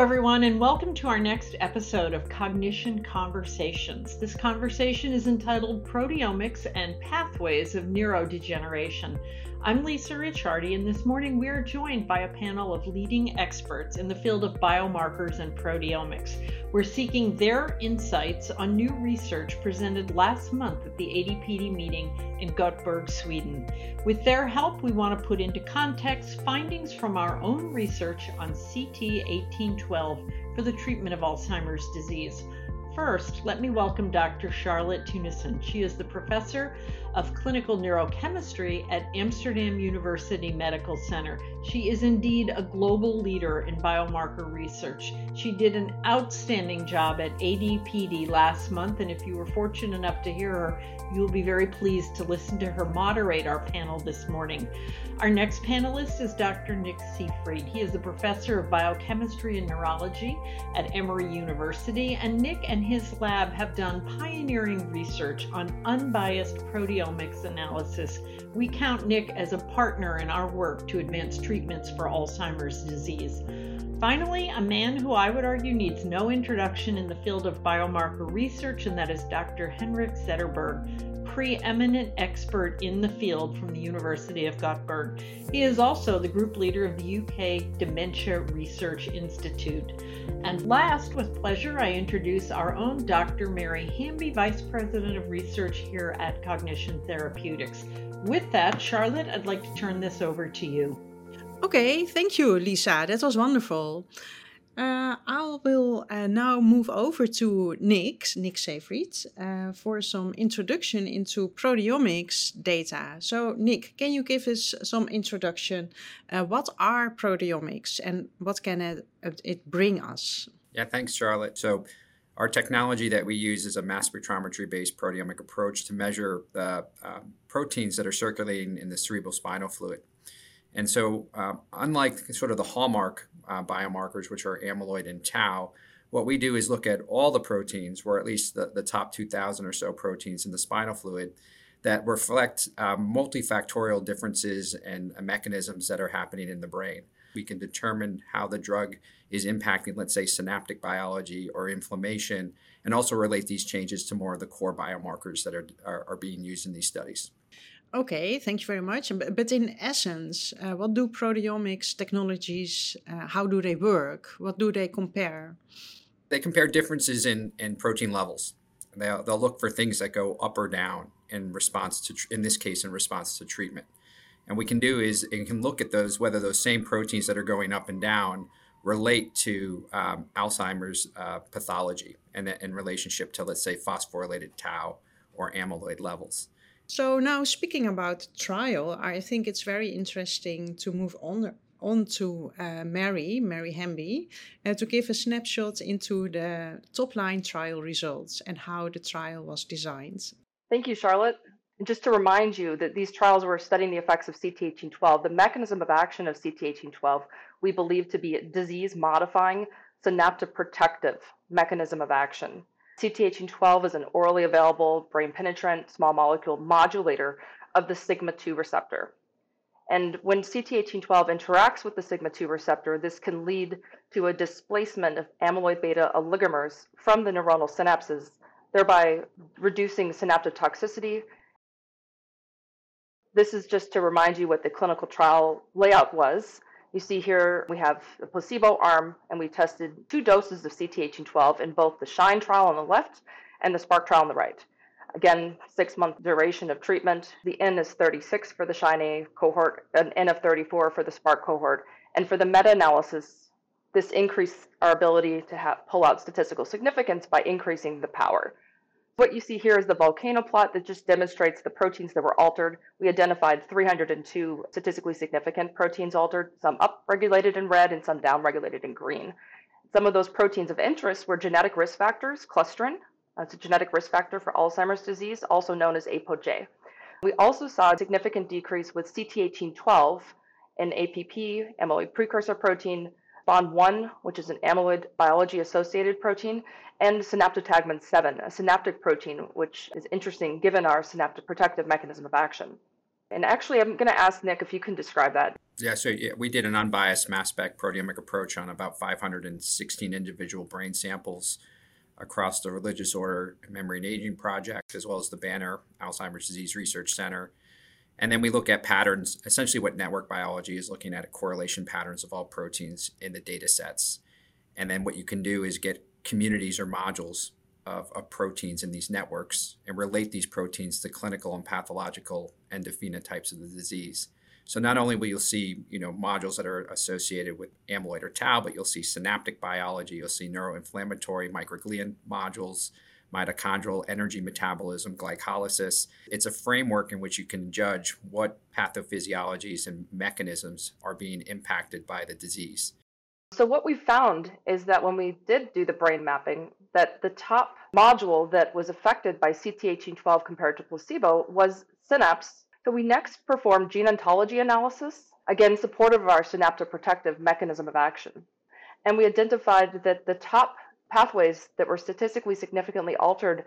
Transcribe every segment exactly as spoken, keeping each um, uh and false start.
everyone, and welcome to our next episode of Cognition Conversations. This conversation is entitled Proteomics and Pathways of Neurodegeneration. I'm Lisa Ricciardi, and this morning we are joined by a panel of leading experts in the field of biomarkers and proteomics. We're seeking their insights on new research presented last month at the A D P D meeting in Gothenburg, Sweden. With their help, we want to put into context findings from our own research on C T eighteen twelve for the treatment of Alzheimer's disease. First, let me welcome Doctor Charlotte Teunissen. She is the professor of clinical neurochemistry at Amsterdam University Medical Center. She is indeed a global leader in biomarker research. She did an outstanding job at A D P D last month, and if you were fortunate enough to hear her, you'll be very pleased to listen to her moderate our panel this morning. Our next panelist is Doctor Nick Seyfried. He is the professor of biochemistry and neurology at Emory University, and Nick and his lab have done pioneering research on unbiased proteomics analysis. We count Nick as a partner in our work to advance treatments for Alzheimer's disease. Finally, a man who I would argue needs no introduction in the field of biomarker research, and that is Doctor Henrik Zetterberg, preeminent expert in the field from the University of Gothenburg. He is also the group leader of the U K Dementia Research Institute. And last, with pleasure, I introduce our own Doctor Mary Hamby, Vice President of Research here at Cognition Therapeutics. With that, Charlotte, I'd like to turn this over to you. Okay, thank you, Lisa. That was wonderful. Uh, I will uh, now move over to Nick, Nick Seyfried, uh, for some introduction into proteomics data. So, Nick, can you give us some introduction? Uh, what are proteomics and what can it, it bring us? Yeah, thanks, Charlotte. So, our technology that we use is a mass spectrometry-based proteomic approach to measure the uh, proteins that are circulating in the cerebrospinal fluid. And so uh, unlike sort of the hallmark uh, biomarkers, which are amyloid and tau, what we do is look at all the proteins, or at least the, the top two thousand or so proteins in the spinal fluid that reflect uh, multifactorial differences and uh, mechanisms that are happening in the brain. We can determine how the drug is impacting, let's say, synaptic biology or inflammation, and also relate these changes to more of the core biomarkers that are, are, are being used in these studies. Okay, thank you very much. But in essence, uh, what do proteomics technologies, uh, how do they work? What do they compare? They compare differences in, in protein levels. They'll, they'll look for things that go up or down in response to, in this case, in response to treatment. And we can do is, and can look at those, whether those same proteins that are going up and down relate to um, Alzheimer's uh, pathology and in relationship to, let's say, phosphorylated tau or amyloid levels. So now speaking about trial, I think it's very interesting to move on, on to uh, Mary, Mary Hamby, uh, to give a snapshot into the top-line trial results and how the trial was designed. Thank you, Charlotte. And just to remind you that these trials were studying the effects of C T eighteen twelve. The mechanism of action of C T eighteen twelve we believe to be a disease-modifying, synaptoprotective mechanism of action. C T eighteen twelve is an orally available, brain-penetrant, small molecule modulator of the sigma two receptor. And when C T eighteen twelve interacts with the sigma two receptor, this can lead to a displacement of amyloid beta oligomers from the neuronal synapses, thereby reducing synaptotoxicity. This is just to remind you what the clinical trial layout was. You see here we have a placebo arm, and we tested two doses of C T eighteen twelve in both the SHINE trial on the left and the SPARK trial on the right. Again, six-month duration of treatment. The N is thirty-six for the SHINE cohort, an N of thirty-four for the SPARK cohort. And for the meta-analysis, this increased our ability to have, pull out statistical significance by increasing the power. What you see here is the volcano plot that just demonstrates the proteins that were altered. We identified three hundred two statistically significant proteins altered, some upregulated in red and some downregulated in green. Some of those proteins of interest were genetic risk factors, clusterin. It's a genetic risk factor for Alzheimer's disease, also known as A P O J. We also saw a significant decrease with C T eighteen twelve in A P P, amyloid precursor protein, B O N one, which is an amyloid biology-associated protein, and synaptotagmin seven, a synaptic protein, which is interesting given our synaptoprotective mechanism of action. And actually, I'm going to ask Nick if you can describe that. Yeah, so yeah, we did an unbiased mass spec proteomic approach on about five hundred sixteen individual brain samples across the Religious Order Memory and Aging Project, as well as the Banner Alzheimer's Disease Research Center. And then we look at patterns, essentially what network biology is looking at, correlation patterns of all proteins in the data sets. And then what you can do is get communities or modules of, of proteins in these networks and relate these proteins to clinical and pathological and to phenotypes of the disease. So not only will you see, you know, modules that are associated with amyloid or tau, but you'll see synaptic biology, you'll see neuroinflammatory microglial modules, mitochondrial energy metabolism, glycolysis. It's a framework in which you can judge what pathophysiologies and mechanisms are being impacted by the disease. So what we found is that when we did do the brain mapping, that the top module that was affected by C T eighteen twelve compared to placebo was synapse. So we next performed gene ontology analysis, again, supportive of our synaptoprotective mechanism of action. And we identified that the top pathways that were statistically significantly altered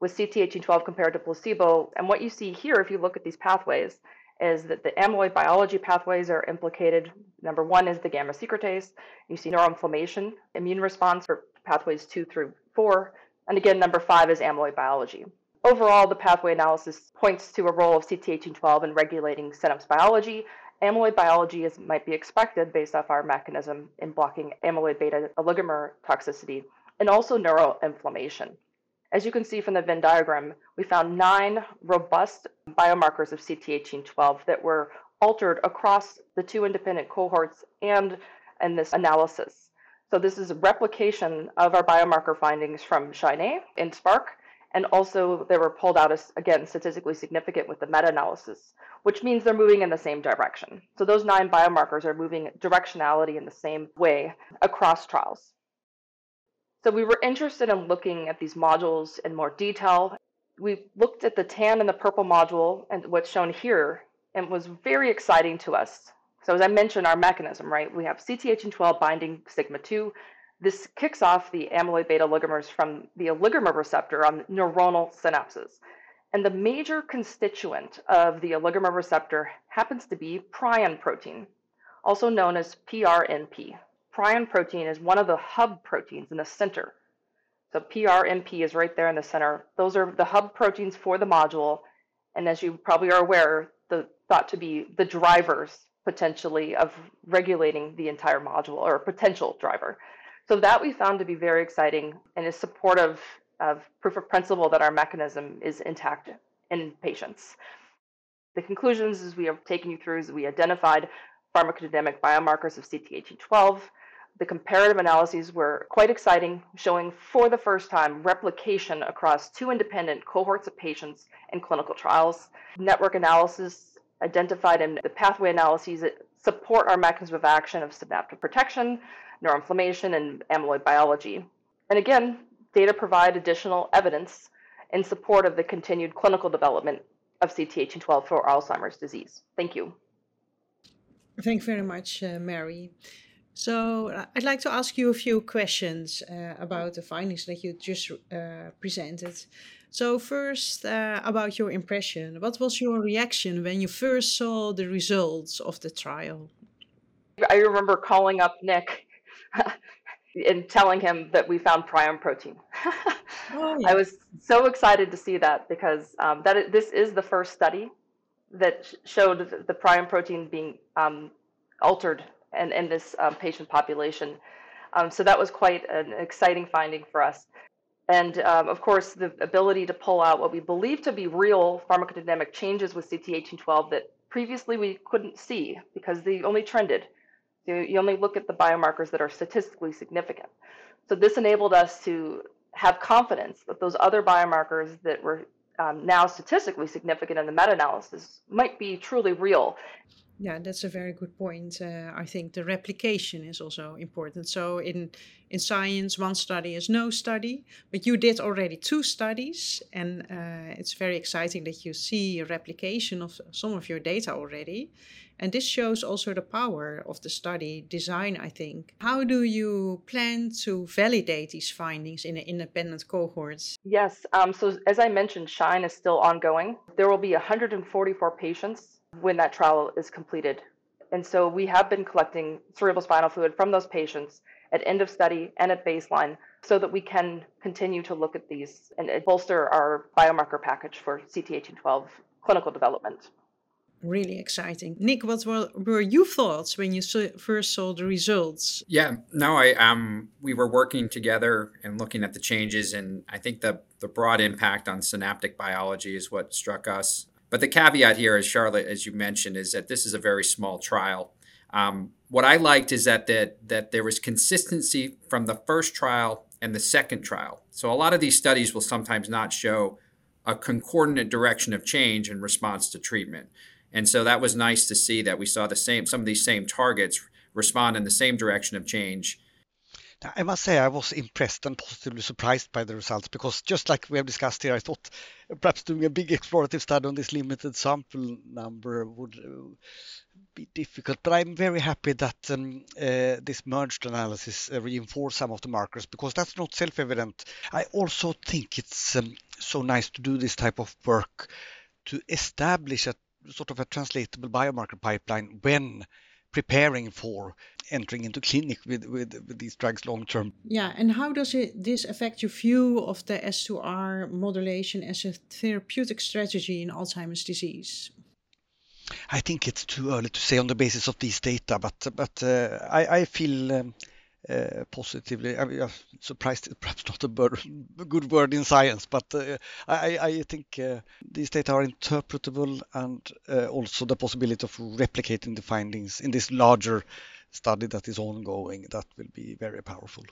with C T eighteen twelve compared to placebo. And what you see here, if you look at these pathways, is that the amyloid biology pathways are implicated. Number one is the gamma secretase. You see neuroinflammation, immune response for pathways two through four. And again, number five is amyloid biology. Overall, the pathway analysis points to a role of C T eighteen twelve in regulating synapse biology. Amyloid biology is, might be expected based off our mechanism in blocking amyloid beta oligomer toxicity, and also neuroinflammation. As you can see from the Venn diagram, we found nine robust biomarkers of C T eighteen twelve that were altered across the two independent cohorts and in this analysis. So this is a replication of our biomarker findings from SHINE and SPARK, and also they were pulled out as, again, statistically significant with the meta-analysis, which means they're moving in the same direction. So those nine biomarkers are moving directionality in the same way across trials. So we were interested in looking at these modules in more detail. We looked at the tan and the purple module and what's shown here, and it was very exciting to us. So as I mentioned, our mechanism, right? We have C T eighteen twelve binding sigma two. This kicks off the amyloid beta oligomers from the oligomer receptor on neuronal synapses. And the major constituent of the oligomer receptor happens to be prion protein, also known as P R N P. Prion protein is one of the hub proteins in the center. So P R N P is right there in the center. Those are the hub proteins for the module. And as you probably are aware, the, thought to be the drivers potentially of regulating the entire module, or a potential driver. So that we found to be very exciting and is supportive of proof of principle that our mechanism is intact in patients. The conclusions, as we have taken you through, is we identified pharmacodynamic biomarkers of C T eighteen twelve. The comparative analyses were quite exciting, showing for the first time replication across two independent cohorts of patients in clinical trials. Network analysis identified in the pathway analyses that support our mechanism of action of synaptoprotection, neuroinflammation, and amyloid biology. And again, data provide additional evidence in support of the continued clinical development of C T eighteen twelve for Alzheimer's disease. Thank you. Thank you very much, uh, Mary. So I'd like to ask you a few questions uh, about the findings that you just uh, presented. So first, uh, about your impression. What was your reaction when you first saw the results of the trial? I remember calling up Nick and telling him that we found prion protein. Oh, yeah. I was so excited to see that because um, that is, this is the first study that showed the prion protein being um, altered in, in this um, patient population. Um, so that was quite an exciting finding for us. And um, of course, the ability to pull out what we believe to be real pharmacodynamic changes with C T eighteen twelve that previously we couldn't see because they only trended. You, you only look at the biomarkers that are statistically significant. So this enabled us to have confidence that those other biomarkers that were Um, now statistically significant in the meta-analysis might be truly real. Yeah, that's a very good point. Uh, I think the replication is also important. So in in science, one study is no study, but you did already two studies, and uh, it's very exciting that you see a replication of some of your data already. And this shows also the power of the study design, I think. How do you plan to validate these findings in an independent cohort? Yes, um, so as I mentioned, SHINE is still ongoing. There will be one hundred forty-four patients when that trial is completed. And so we have been collecting cerebrospinal fluid from those patients at end of study and at baseline so that we can continue to look at these and bolster our biomarker package for C T eighteen twelve clinical development. Really exciting. Nick, what were, were your thoughts when you so, first saw the results? Yeah, no, I um, we were working together and looking at the changes, and I think the, the broad impact on synaptic biology is what struck us. But the caveat here, as Charlotte, as you mentioned, is that this is a very small trial. Um, what I liked is that, that that there was consistency from the first trial and the second trial. So a lot of these studies will sometimes not show a concordant direction of change in response to treatment. And so that was nice to see that we saw the same, some of these same targets respond in the same direction of change. Now, I must say I was impressed and positively surprised by the results, because just like we have discussed here, I thought perhaps doing a big explorative study on this limited sample number would be difficult. But I'm very happy that um, uh, this merged analysis uh, reinforced some of the markers, because that's not self-evident. I also think it's um, so nice to do this type of work to establish a sort of a translatable biomarker pipeline when preparing for entering into clinic with, with, with these drugs long term. Yeah, and how does it, this affect your view of the S two R modulation as a therapeutic strategy in Alzheimer's disease? I think it's too early to say on the basis of these data, but but uh, I, I feel um, uh, positively. I mean, I'm surprised, perhaps not a, bird, a good word in science, but uh, I, I think uh, these data are interpretable, and uh, also the possibility of replicating the findings in this larger study that is ongoing, that will be very powerful.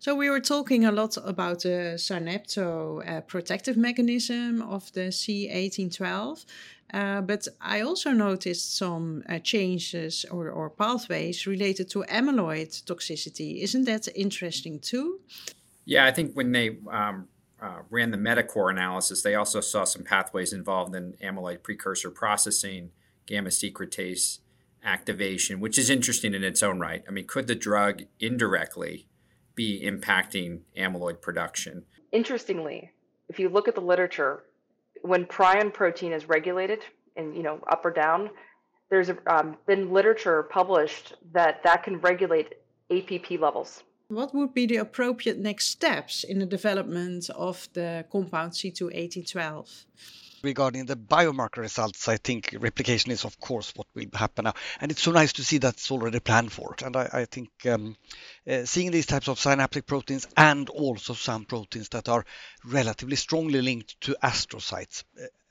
So we were talking a lot about the synapto uh, protective mechanism of the C eighteen twelve, uh, but I also noticed some uh, changes or, or pathways related to amyloid toxicity. Isn't that interesting too? Yeah, I think when they um, uh, ran the metacore analysis, they also saw some pathways involved in amyloid precursor processing, gamma secretase activation, which is interesting in its own right. I mean, could the drug indirectly be impacting amyloid production? Interestingly, if you look at the literature, when prion protein is regulated and, you know, up or down, there's um, been literature published that that can regulate A P P levels. What would be the appropriate next steps in the development of the compound C T eighteen twelve? Regarding the biomarker results, I think replication is, of course, what will happen now. And it's so nice to see that's already planned for it. And I, I think um, uh, seeing these types of synaptic proteins, and also some proteins that are relatively strongly linked to astrocytes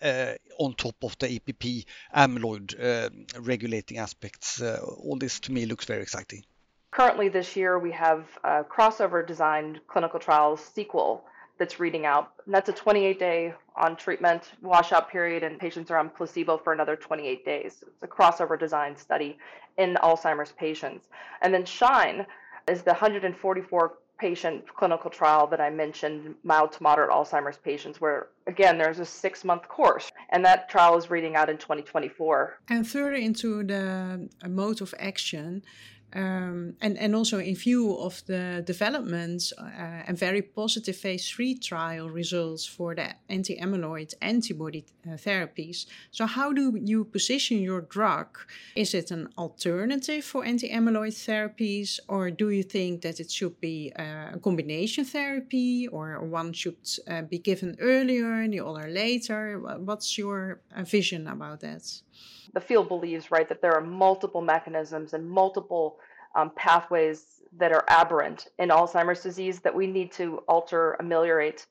uh, uh, on top of the A P P amyloid uh, regulating aspects, uh, all this to me looks very exciting. Currently this year, we have a crossover designed clinical trial, Sequel, that's reading out. And that's a twenty-eight day on treatment washout period, and patients are on placebo for another twenty-eight days. It's a crossover design study in Alzheimer's patients. And then SHINE is the one hundred forty-four patient clinical trial that I mentioned, mild to moderate Alzheimer's patients, where again, there's a six month course, and that trial is reading out in twenty twenty-four. And further into the mode of action, Um, and, and also in view of the developments uh, and very positive phase three trial results for the anti-amyloid antibody uh, therapies. So how do you position your drug? Is it an alternative for anti-amyloid therapies, or do you think that it should be uh, a combination therapy, or one should uh, be given earlier and the other later? What's your uh, vision about that? The field believes, right, that there are multiple mechanisms and multiple um, pathways that are aberrant in Alzheimer's disease that we need to alter, ameliorate.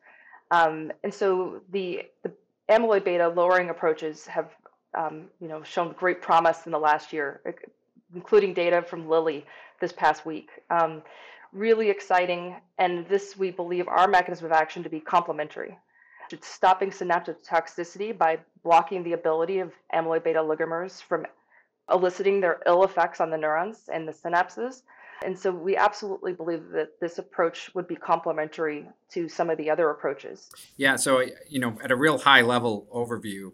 Um, and so the, the amyloid beta lowering approaches have, um, you know, shown great promise in the last year, including data from Lilly this past week. Um, really exciting. And this, we believe, our mechanism of action to be complementary. It's stopping synaptotoxicity by blocking the ability of amyloid beta oligomers from eliciting their ill effects on the neurons and the synapses, And so we absolutely believe that this approach would be complementary to some of the other approaches. Yeah. So, you know, at a real high level overview,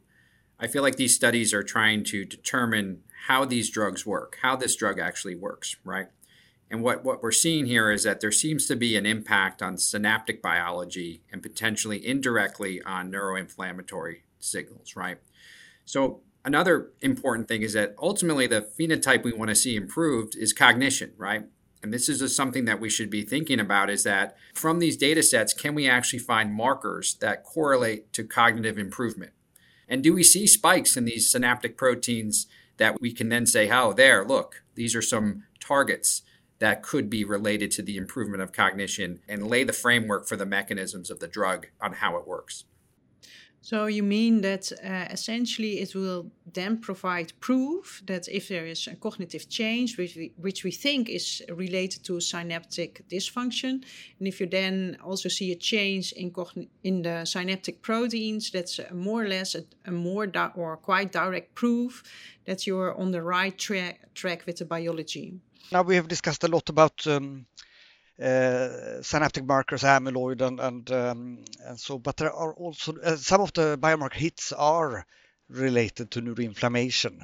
I feel like these studies are trying to determine how these drugs work, how this drug actually works, right? And what, what we're seeing here is that there seems to be an impact on synaptic biology and potentially indirectly on neuroinflammatory signals, right? So another important thing is that ultimately the phenotype we want to see improved is cognition, right? And this is something that we should be thinking about, is that from these data sets, can we actually find markers that correlate to cognitive improvement? And do we see spikes in these synaptic proteins that we can then say, oh, there, look, these are some targets that could be related to the improvement of cognition, and lay the framework for the mechanisms of the drug on how it works. So you mean that uh, essentially it will then provide proof that if there is a cognitive change, which we, which we think is related to synaptic dysfunction, and if you then also see a change in cogn- in the synaptic proteins, that's more or less a, a more di- or quite direct proof that you're on the right tra- track with the biology. Now we have discussed a lot about um... Uh, synaptic markers, amyloid, and and, um, and so, but there are also uh, some of the biomarker hits are related to neuroinflammation.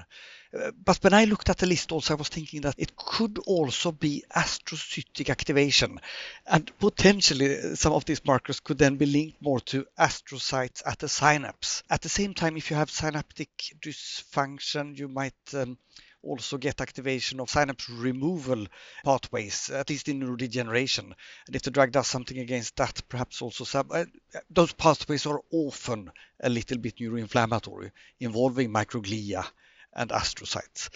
Uh, but when I looked at the list also, I was thinking that it could also be astrocytic activation, and potentially some of these markers could then be linked more to astrocytes at the synapse. At the same time, if you have synaptic dysfunction, you might um, also get activation of synapse removal pathways, at least in neurodegeneration. And if the drug does something against that, perhaps also sub- uh, those pathways are often a little bit neuroinflammatory, involving microglia and astrocytes.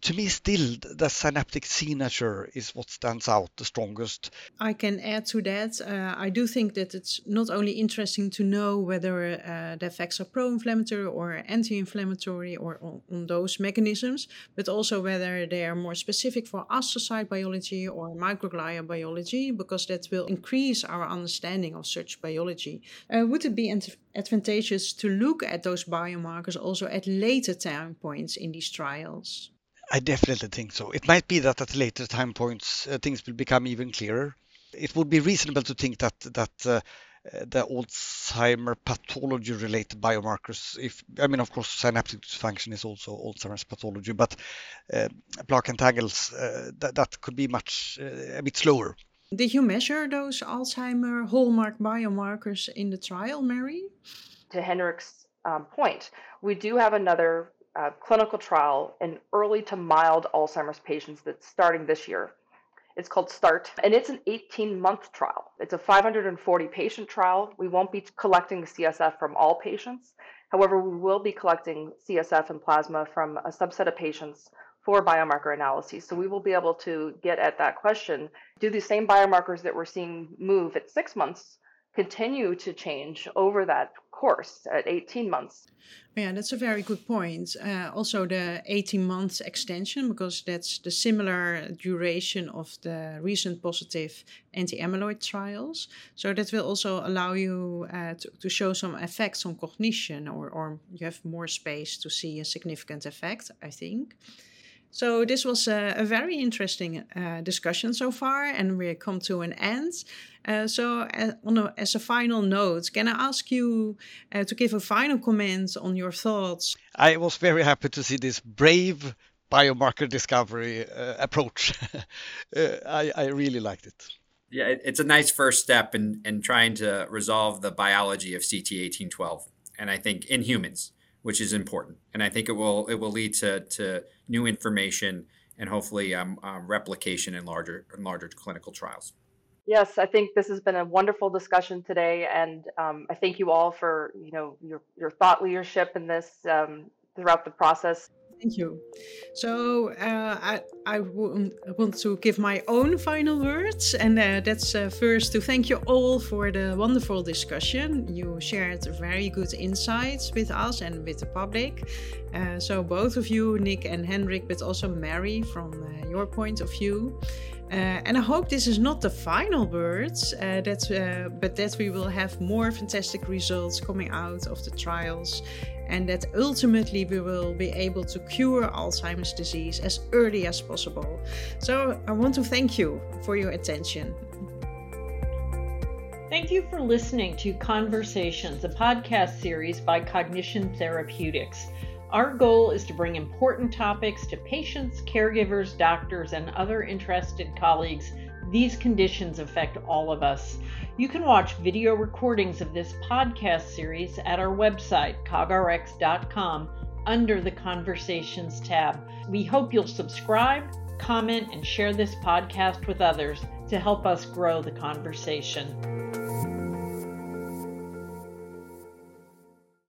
To me, still, the synaptic signature is what stands out the strongest. I can add to that. Uh, I do think that it's not only interesting to know whether uh, the effects are pro-inflammatory or anti-inflammatory or on, on those mechanisms, but also whether they are more specific for astrocyte biology or microglia biology, because that will increase our understanding of such biology. Uh, would it be ant- advantageous to look at those biomarkers also at later time points in these trials? I definitely think so. It might be that at later time points, uh, things will become even clearer. It would be reasonable to think that that uh, the Alzheimer pathology-related biomarkers, if I mean, of course, synaptic dysfunction is also Alzheimer's pathology, but uh, plaque entangles, uh, that, that could be much uh, a bit slower. Did you measure those Alzheimer hallmark biomarkers in the trial, Mary? To Henrik's um, point, we do have another Uh, clinical trial in early to mild Alzheimer's patients that's starting this year. It's called START, and it's an eighteen-month trial. It's a five hundred forty patient trial. We won't be collecting C S F from all patients. However, we will be collecting C S F and plasma from a subset of patients for biomarker analyses. So we will be able to get at that question, do the same biomarkers that we're seeing move at six months continue to change over that course at eighteen months? Yeah, that's a very good point. Uh, also the eighteen months extension, because that's the similar duration of the recent positive anti-amyloid trials. So that will also allow you uh, to, to show some effects on cognition, or, or you have more space to see a significant effect, I think. So this was a, a very interesting uh, discussion so far, and we come to an end. Uh, so uh, on a, as a final note, can I ask you uh, to give a final comment on your thoughts? I was very happy to see this brave biomarker discovery uh, approach. uh, I, I really liked it. Yeah, it, it's a nice first step in, in trying to resolve the biology of C T eighteen twelve, and I think in humans, which is important. And I think it will it will lead to, to new information and hopefully um, um, replication in larger in larger clinical trials. Yes, I think this has been a wonderful discussion today. And um, I thank you all for you know your, your thought leadership in this um, throughout the process. Thank you. So uh, I, I w- want to give my own final words. And uh, that's uh, first to thank you all for the wonderful discussion. You shared very good insights with us and with the public. Uh, so both of you, Nick and Henrik, but also Mary from uh, your point of view. Uh, and I hope this is not the final words, uh, that, uh, but that we will have more fantastic results coming out of the trials. and that ultimately we will be able to cure Alzheimer's disease as early as possible. So I want to thank you for your attention. Thank you for listening to Conversations, a podcast series by Cognition Therapeutics. Our goal is to bring important topics to patients, caregivers, doctors, and other interested colleagues. These conditions affect all of us. You can watch video recordings of this podcast series at our website, cog r x dot com, under the Conversations tab. We hope you'll subscribe, comment, and share this podcast with others to help us grow the conversation.